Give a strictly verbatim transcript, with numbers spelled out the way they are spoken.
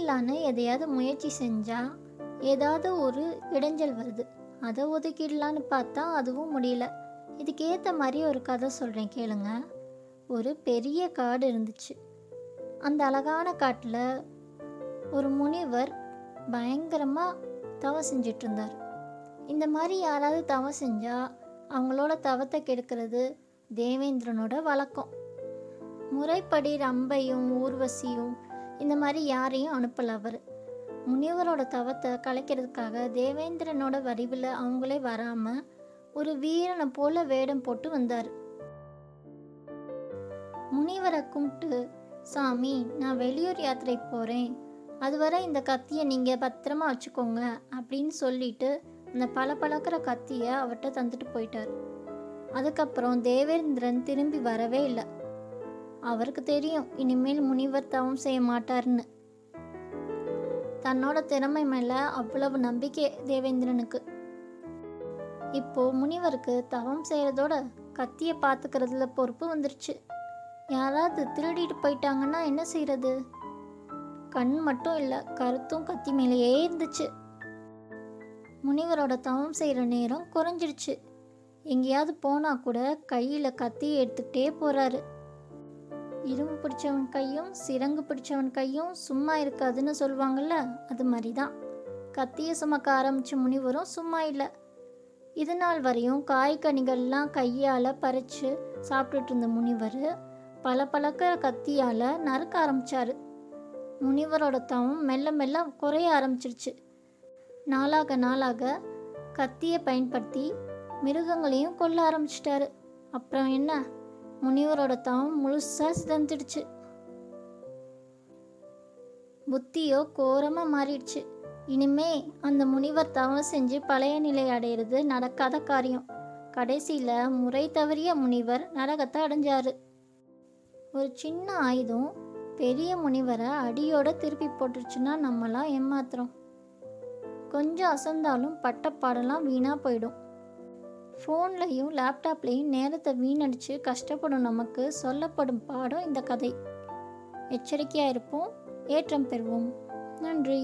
பண்ணிடலான்னு எதையாவது முயற்சி செஞ்சால் ஏதாவது ஒரு இடைஞ்சல் வருது, அதை ஒதுக்கிடலான்னு பார்த்தா அதுவும் முடியல. இதுக்கேற்ற மாதிரி ஒரு கதை சொல்கிறேன் கேளுங்க. ஒரு பெரிய காடு இருந்துச்சு. அந்த அழகான காட்டில் ஒரு முனிவர் பயங்கரமாக தவம் செஞ்சிட்ருந்தார். இந்த மாதிரி யாராவது தவம் செஞ்சால் அவங்களோட தவத்தை கெடுக்கிறது தேவேந்திரனோட வழக்கம். முறைப்படி ரம்பையும் ஊர்வசியும் இந்த மாதிரி யாரையும் அனுப்பலை. அவர் முனிவரோட தவத்தை கலைக்கிறதுக்காக தேவேந்திரனோட வடிவில் அவங்களே வராமல் ஒரு வீரனை போல வேடம் போட்டு வந்தார். முனிவரை கும்பிட்டு, சாமி, நான் வெளியூர் யாத்திரை போகிறேன், அதுவரை இந்த கத்தியை நீங்கள் பத்திரமா வச்சுக்கோங்க அப்படின்னு சொல்லிட்டு அந்த பல பழக்கிற கத்தியை அவர்கிட்ட தந்துட்டு போயிட்டார். அதுக்கப்புறம் தேவேந்திரன் திரும்பி வரவே இல்லை. அவருக்கு தெரியும் இனிமேல் முனிவர் தவம் செய்ய மாட்டார்னு. தன்னோட திறமை மேலே அவ்வளவு நம்பிக்கை தேவேந்திரனுக்கு. இப்போது முனிவருக்கு தவம் செய்கிறதோட கத்தியை பார்த்துக்கிறதுல பொறுப்பு வந்துருச்சு. யாராவது திருடிட்டு போயிட்டாங்கன்னா என்ன செய்கிறது? கண் மட்டும் இல்லை, கருத்தும் கத்தி மேலேயே இருந்துச்சு. முனிவரோட தவம் செய்கிற நேரம் குறைஞ்சிடுச்சு. எங்கேயாவது போனால் கூட கையில் கத்தி எடுத்துக்கிட்டே போகிறாரு. இரும்பு பிடிச்சவன் கையும் சிறங்கு பிடிச்சவன் கையும் சும்மா இருக்காதுன்னு சொல்லுவாங்கள்ல, அது மாதிரி தான் கத்தியை சுமக்க ஆரம்பித்த முனிவரும் சும்மா இல்லை. இது நாள் வரையும் காய்கனிகள்லாம் கையால் பறித்து சாப்பிட்டுட்டு இருந்த முனிவர் பல பழக்கிற கத்தியால் நறுக்க ஆரம்பித்தார். முனிவரோட தவம் மெல்ல மெல்ல குறைய ஆரம்பிச்சிருச்சு. நாளாக நாளாக கத்தியை பயன்படுத்தி மிருகங்களையும் கொல்ல ஆரம்பிச்சிட்டாரு. அப்புறம் என்ன, முனிவரோட தவம் முழுசாக சிதந்துடுச்சு. புத்தியோ கோரமாக மாறிடுச்சு. இனிமே அந்த முனிவர் தவம் செஞ்சு பழைய நிலை அடையிறது நடக்காத காரியம். கடைசியில் முறை தவறிய முனிவர் நரகத்தை அடைஞ்சார். ஒரு சின்ன ஆயுதம் பெரிய முனிவரை அடியோட திருப்பி போட்டுருச்சுன்னா நம்மளாம் ஏமாத்துறோம். கொஞ்சம் அசந்தாலும் பட்டப்பாடெல்லாம் வீணாக போயிடும். ஃபோன்லையும் லேப்டாப்லேயும் நேரத்தை வீணடித்து கஷ்டப்படும் நமக்கு சொல்லப்படும் பாடம் இந்த கதை. எச்சரிக்கையாக இருப்போம், ஏற்றம் பெறுவோம். நன்றி.